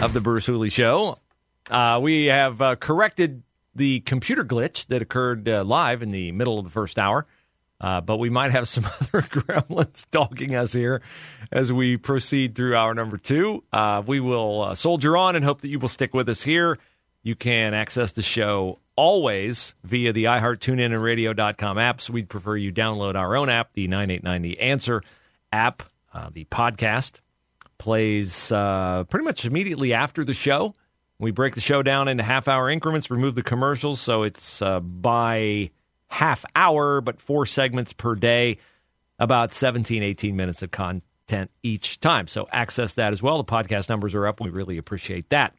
Of the Bruce Hooley Show. We have corrected the computer glitch that occurred live in the middle of the first hour, but we might have some other gremlins dogging us here as we proceed through hour number two. We will soldier on and hope that you will stick with us here. You can access the show always via the iHeartTuneIn and Radio.com apps. We'd prefer you download our own app, the 989 The Answer app, the podcast. Plays pretty much immediately after the show. We break the show down into half-hour increments, remove the commercials, so it's by half hour, but four segments per day, about 17, 18 minutes of content each time. So access that as well. The podcast numbers are up. We really appreciate that.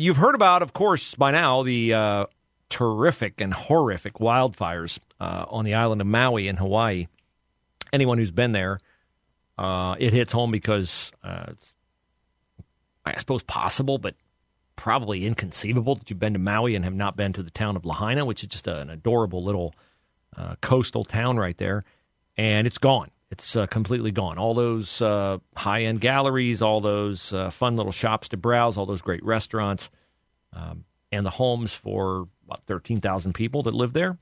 You've heard about, of course, by now, the terrific and horrific wildfires on the island of Maui in Hawaii. Anyone who's been there, it hits home because it's, I suppose, possible, but probably inconceivable that you've been to Maui and have not been to the town of Lahaina, which is just an adorable little coastal town right there. And it's gone. It's completely gone. All those high-end galleries, all those fun little shops to browse, all those great restaurants, and the homes for about 13,000 people that live there,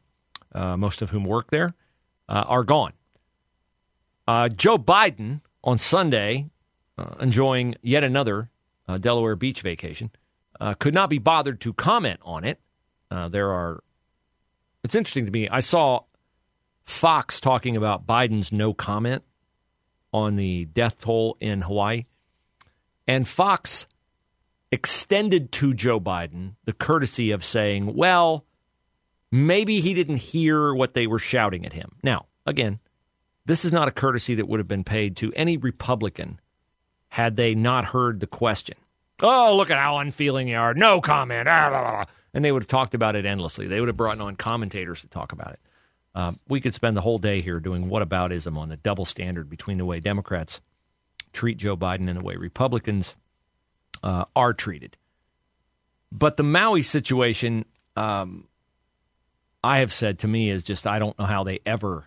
most of whom work there, are gone. Joe Biden on Sunday, enjoying yet another Delaware beach vacation, could not be bothered to comment on it. It's interesting to me. I saw Fox talking about Biden's no comment on the death toll in Hawaii. And Fox extended to Joe Biden the courtesy of saying, well, maybe he didn't hear what they were shouting at him. Now, again, this is not a courtesy that would have been paid to any Republican had they not heard the question. Oh, look at how unfeeling you are. No comment. And they would have talked about it endlessly. They would have brought on commentators to talk about it. We could spend the whole day here doing whataboutism on the double standard between the way Democrats treat Joe Biden and the way Republicans are treated. But the Maui situation, I have said to me, is just I don't know how they ever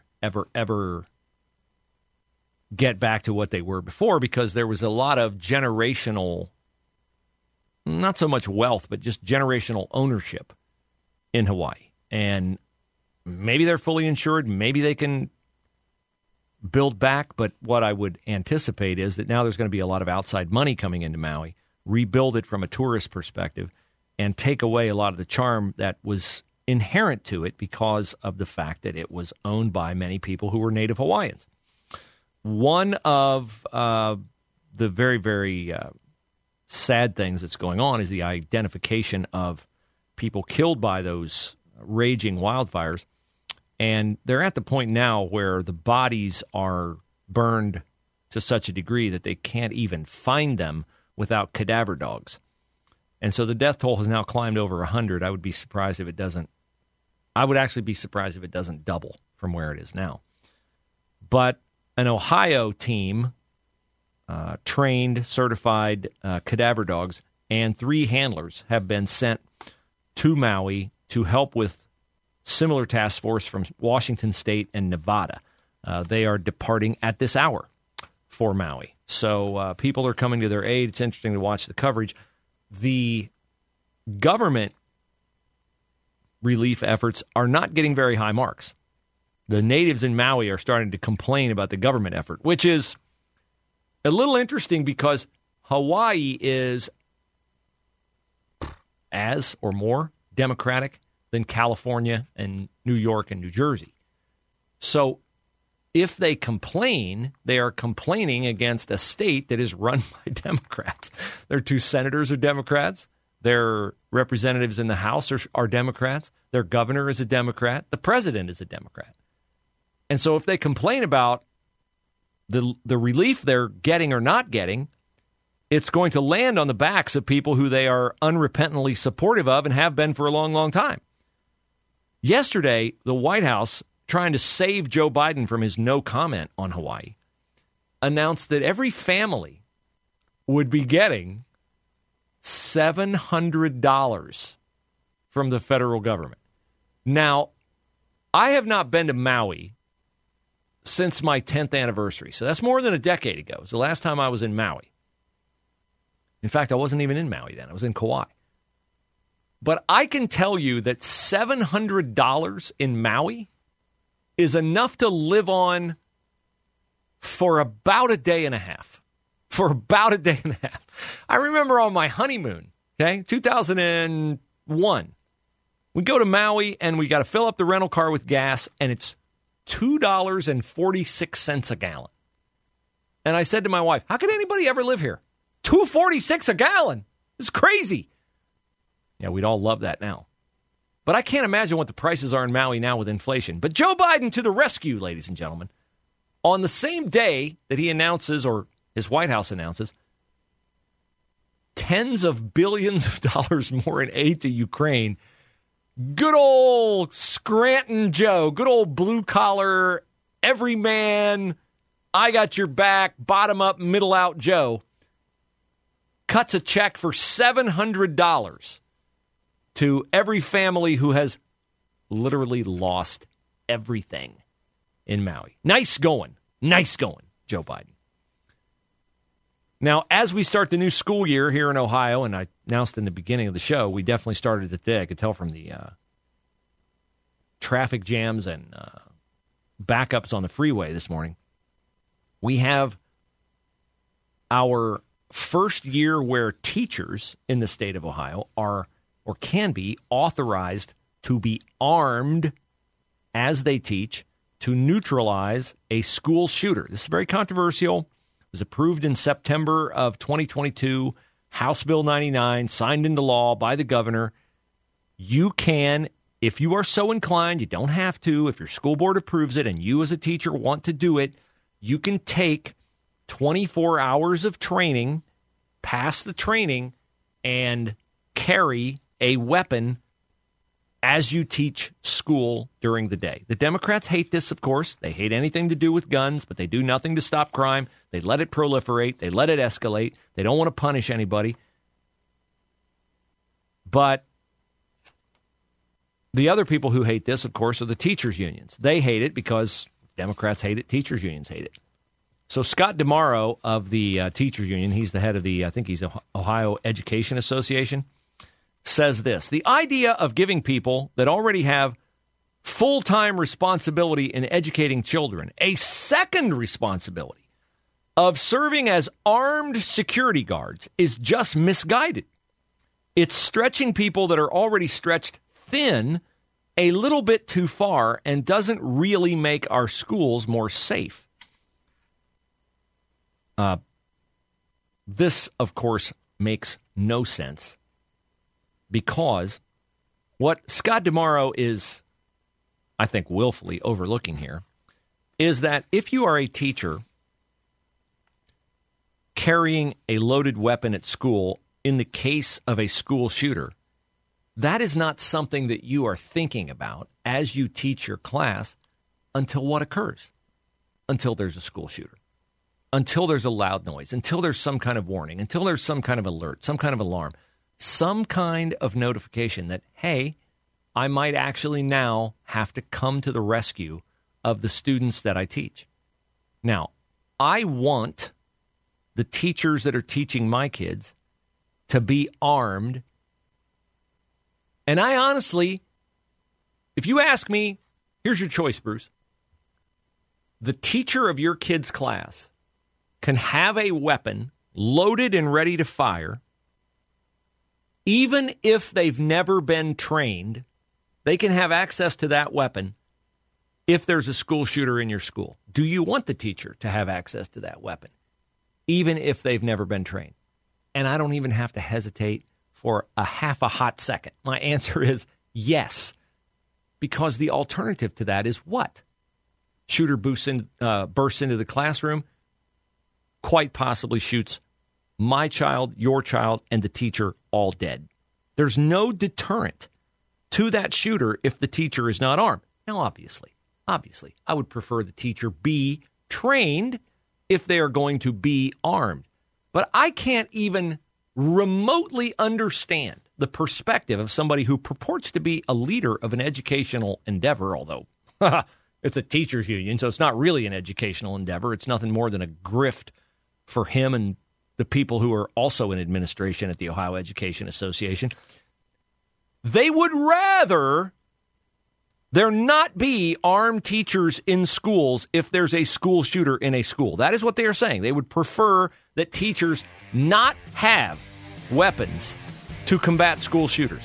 get back to what they were before, because there was a lot of generational, not so much wealth, but just generational ownership in Hawaii. And maybe they're fully insured. Maybe they can build back. But what I would anticipate is that now there's going to be a lot of outside money coming into Maui, rebuild it from a tourist perspective, and take away a lot of the charm that was inherent to it because of the fact that it was owned by many people who were Native Hawaiians. One of the very, very sad things that's going on is the identification of people killed by those raging wildfires. And they're at the point now where the bodies are burned to such a degree that they can't even find them without cadaver dogs. And so the death toll has now climbed over 100. I would be surprised if it doesn't. I would actually be surprised if it doesn't double from where it is now. But an Ohio team trained, certified cadaver dogs, and three handlers have been sent to Maui to help with similar task force from Washington State and Nevada. They are departing at this hour for Maui. So people are coming to their aid. It's interesting to watch the coverage. The government relief efforts are not getting very high marks. The natives in Maui are starting to complain about the government effort, which is a little interesting because Hawaii is as or more democratic than California and New York and New Jersey. So if they complain, they are complaining against a state that is run by Democrats. Their two senators are Democrats. Their representatives in the House are Democrats. Their governor is a Democrat. The president is a Democrat. And so if they complain about the relief they're getting or not getting, it's going to land on the backs of people who they are unrepentantly supportive of and have been for a long, long time. Yesterday, the White House, trying to save Joe Biden from his no comment on Hawaii, announced that every family would be getting $700 from the federal government. Now, I have not been to Maui since my 10th anniversary, so that's more than a decade ago. It's the last time I was in Maui. In fact, I wasn't even in Maui then. I was in Kauai. But I can tell you that $700 in Maui is enough to live on for about a day and a half. I remember on my honeymoon, 2001, we go to Maui and we got to fill up the rental car with gas, and it's $2.46 a gallon. And I said to my wife, how could anybody ever live here? $2.46 a gallon. It's crazy. Yeah, we'd all love that now. But I can't imagine what the prices are in Maui now with inflation. But Joe Biden to the rescue, ladies and gentlemen. On the same day that he announces, or his White House announces, tens of billions of dollars more in aid to Ukraine, good old Scranton Joe, good old blue-collar, every man, I got your back, bottom-up, middle-out Joe, cuts a check for $700 to every family who has literally lost everything in Maui. Nice going, Joe Biden. Now, as we start the new school year here in Ohio, and I announced in the beginning of the show, we definitely started it today. I could tell from the traffic jams and backups on the freeway this morning. We have our first year where teachers in the state of Ohio are or can be authorized to be armed as they teach to neutralize a school shooter. This is very controversial. It was approved in September of 2022, House Bill 99, signed into law by the governor. You can, if you are so inclined, you don't have to, if your school board approves it and you as a teacher want to do it, you can take 24 hours of training, pass the training, and carry a weapon as you teach school during the day. The Democrats hate this, of course. They hate anything to do with guns, but they do nothing to stop crime. They let it proliferate. They let it escalate. They don't want to punish anybody. But the other people who hate this, of course, are the teachers' unions. They hate it because Democrats hate it. Teachers' unions hate it. So Scott DeMauro of the teachers' union, he's the head of the, I think he's Ohio Education Association, says this: the idea of giving people that already have full-time responsibility in educating children a second responsibility of serving as armed security guards is just misguided. It's stretching people that are already stretched thin a little bit too far and doesn't really make our schools more safe. This, of course, makes no sense, because what Scott DeMauro is, I think, willfully overlooking here is that if you are a teacher carrying a loaded weapon at school in the case of a school shooter, that is not something that you are thinking about as you teach your class until what occurs, until there's a school shooter, until there's a loud noise, until there's some kind of warning, until there's some kind of alert, some kind of alarm, some kind of notification that, hey, I might actually now have to come to the rescue of the students that I teach. Now, I want the teachers that are teaching my kids to be armed. And I honestly, if you ask me, here's your choice, Bruce. The teacher of your kid's class can have a weapon loaded and ready to fire. Even if they've never been trained, they can have access to that weapon if there's a school shooter in your school. Do you want the teacher to have access to that weapon, even if they've never been trained? And I don't even have to hesitate for a half a hot second. My answer is yes, because the alternative to that is what? shooter bursts into the classroom, quite possibly shoots my child, your child, and the teacher all dead. There's no deterrent to that shooter if the teacher is not armed. Now, obviously, I would prefer the teacher be trained if they are going to be armed. But I can't even remotely understand the perspective of somebody who purports to be a leader of an educational endeavor, although it's a teachers union, so it's not really an educational endeavor. It's nothing more than a grift for him and the people who are also in administration at the Ohio Education Association. They would rather there not be armed teachers in schools if there's a school shooter in a school. That is what they are saying. They would prefer that teachers not have weapons to combat school shooters.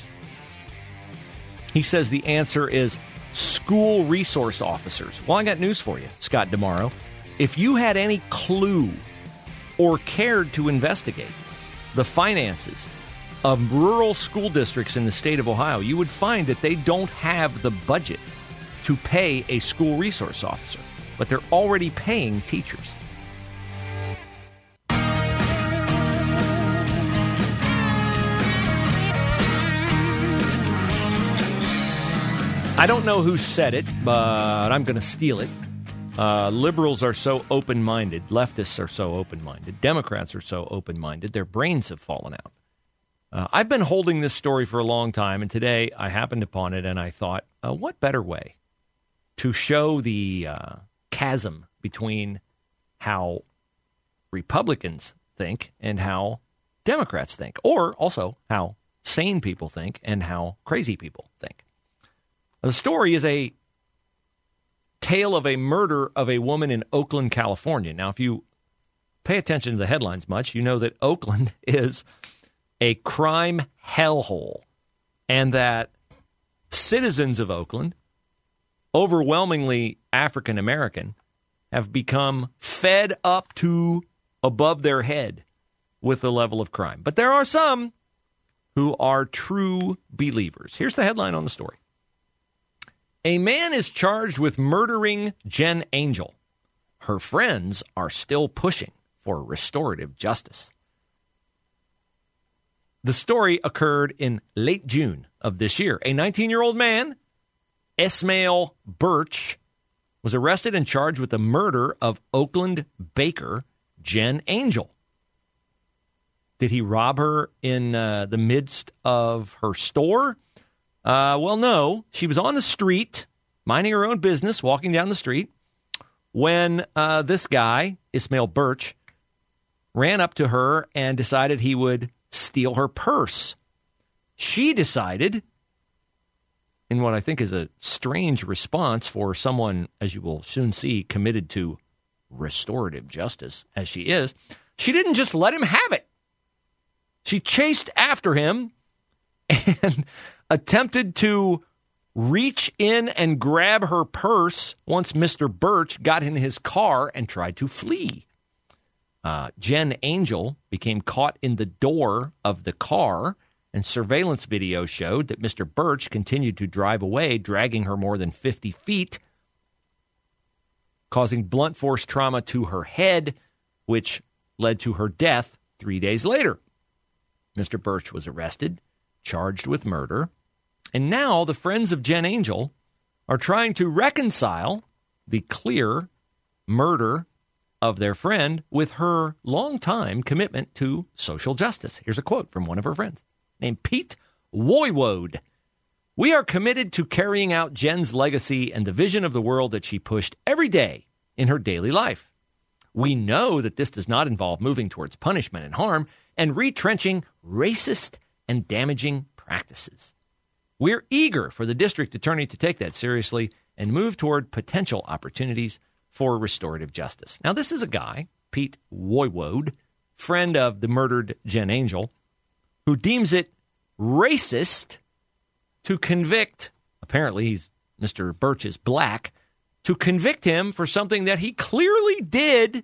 He says the answer is school resource officers. Well, I got news for you, Scott DeMauro. If you had any clue or cared to investigate the finances of rural school districts in the state of Ohio, you would find that they don't have the budget to pay a school resource officer, but they're already paying teachers. I don't know who said it, but I'm going to steal it. Liberals are so open-minded. Leftists are so open-minded. Democrats are so open-minded. Their brains have fallen out. I've been holding this story for a long time, and today I happened upon it, and I thought, what better way to show the chasm between how Republicans think and how Democrats think, or also how sane people think and how crazy people think. The story is a tale of a murder of a woman in Oakland, California. Now, if you pay attention to the headlines much, you know that Oakland is a crime hellhole, and that citizens of Oakland, overwhelmingly African American, have become fed up to above their head with the level of crime. But there are some who are true believers. Here's the headline on the story. A man is charged with murdering Jen Angel. Her friends are still pushing for restorative justice. The story occurred in late June of this year. A 19-year-old man, Esmail Birch, was arrested and charged with the murder of Oakland baker Jen Angel. Did he rob her in the midst of her store? Well, no. She was on the street, minding her own business, walking down the street, when this guy, Esmail Birch, ran up to her and decided he would steal her purse. She decided, in what I think is a strange response for someone, as you will soon see, committed to restorative justice as she is, she didn't just let him have it. She chased after him and attempted to reach in and grab her purse once Mr. Birch got in his car and tried to flee. Jen Angel became caught in the door of the car, and surveillance video showed that Mr. Birch continued to drive away, dragging her more than 50 feet, causing blunt force trauma to her head, which led to her death 3 days later. Mr. Birch was arrested, charged with murder, and now the friends of Jen Angel are trying to reconcile the clear murder of their friend with her longtime commitment to social justice. Here's a quote from one of her friends named Pete Woywode. "We are committed to carrying out Jen's legacy and the vision of the world that she pushed every day in her daily life. We know that this does not involve moving towards punishment and harm and retrenching racist and damaging practices. We're eager for the district attorney to take that seriously and move toward potential opportunities for restorative justice." Now, this is a guy, Pete Woywode, friend of the murdered Jen Angel, who deems it racist to convict, apparently he's Mr. Birch is black, to convict him for something that he clearly did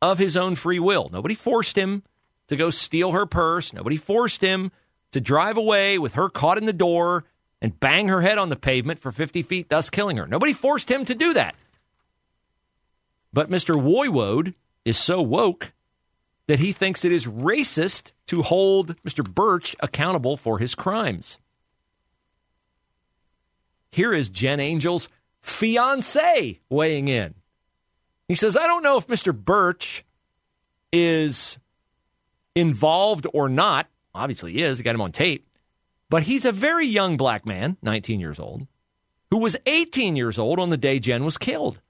of his own free will. Nobody forced him to go steal her purse. Nobody forced him to drive away with her caught in the door and bang her head on the pavement for 50 feet, thus killing her. Nobody forced him to do that. But Mr. Woywode is so woke that he thinks it is racist to hold Mr. Birch accountable for his crimes. Here is Jen Angel's fiancé weighing in. He says, I don't know if Mr. Birch is involved or not. Obviously he is. He got him on tape. But he's a very young black man, 19 years old, who was 18 years old on the day Jen was killed.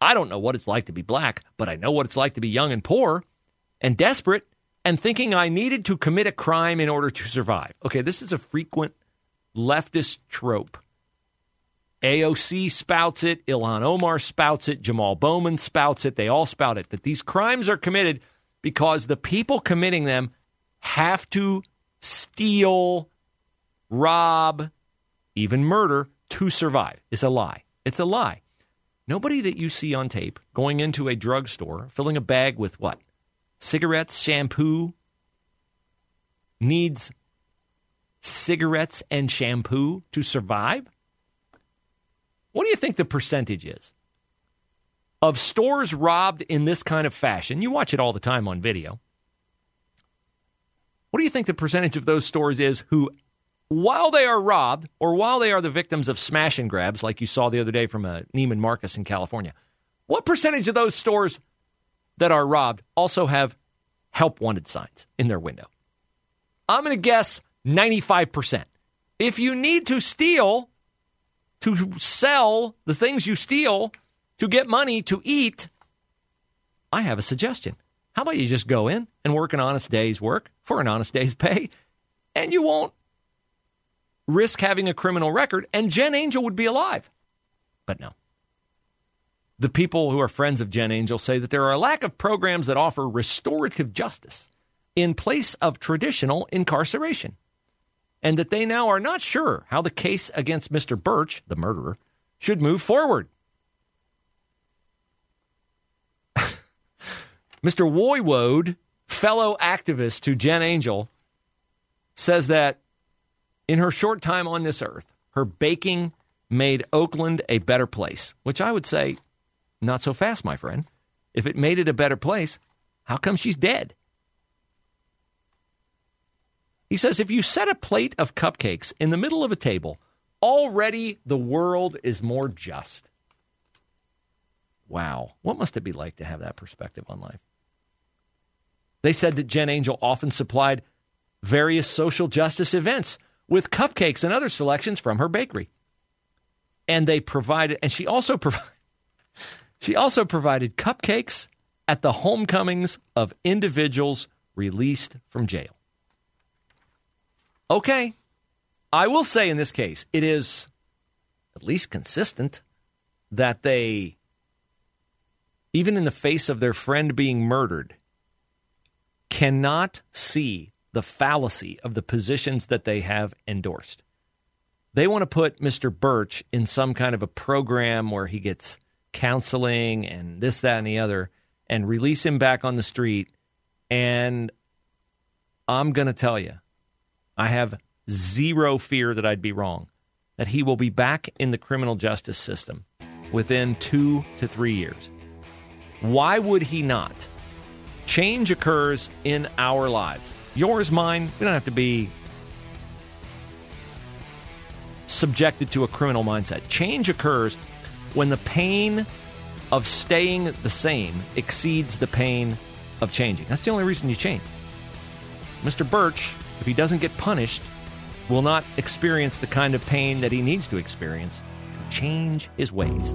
I don't know what it's like to be black, but I know what it's like to be young and poor and desperate and thinking I needed to commit a crime in order to survive. Okay, this is a frequent leftist trope. AOC spouts it. Ilhan Omar spouts it. Jamal Bowman spouts it. They all spout it, that these crimes are committed because the people committing them have to steal, rob, even murder to survive. It's a lie. It's a lie. Nobody that you see on tape going into a drugstore, filling a bag with what? Cigarettes, shampoo, needs cigarettes and shampoo to survive? What do you think the percentage is of stores robbed in this kind of fashion? You watch it all the time on video. What do you think the percentage of those stores is who, while they are robbed or while they are the victims of smash and grabs, like you saw the other day from a Neiman Marcus in California, what percentage of those stores that are robbed also have help wanted signs in their window? I'm going to guess 95%. If you need to steal to sell the things you steal to get money to eat, I have a suggestion. How about you just go in and work an honest day's work for an honest day's pay, and you won't risk having a criminal record, and Jen Angel would be alive. But no. The people who are friends of Jen Angel say that there are a lack of programs that offer restorative justice in place of traditional incarceration, and that they now are not sure how the case against Mr. Birch, the murderer, should move forward. Mr. Woywode, fellow activist to Jen Angel, says that in her short time on this earth, her baking made Oakland a better place, which I would say, not so fast, my friend. If it made it a better place, how come she's dead? He says, if you set a plate of cupcakes in the middle of a table, already the world is more just. Wow. What must it be like to have that perspective on life? They said that Jen Angel often supplied various social justice events with cupcakes and other selections from her bakery. And they provided, and she also provided cupcakes at the homecomings of individuals released from jail. Okay, I will say in this case, it is at least consistent that they, even in the face of their friend being murdered, cannot see the fallacy of the positions that they have endorsed. They want to put Mr. Birch in some kind of a program where he gets counseling and this, that, and the other, and release him back on the street. And I'm going to tell you, I have zero fear that I'd be wrong, that he will be back in the criminal justice system within 2 to 3 years. Why would he not? Change occurs in our lives. Yours, mine. We don't have to be subjected to a criminal mindset. Change occurs when the pain of staying the same exceeds the pain of changing. That's the only reason you change. Mr. Birch, if he doesn't get punished, will not experience the kind of pain that he needs to experience to change his ways.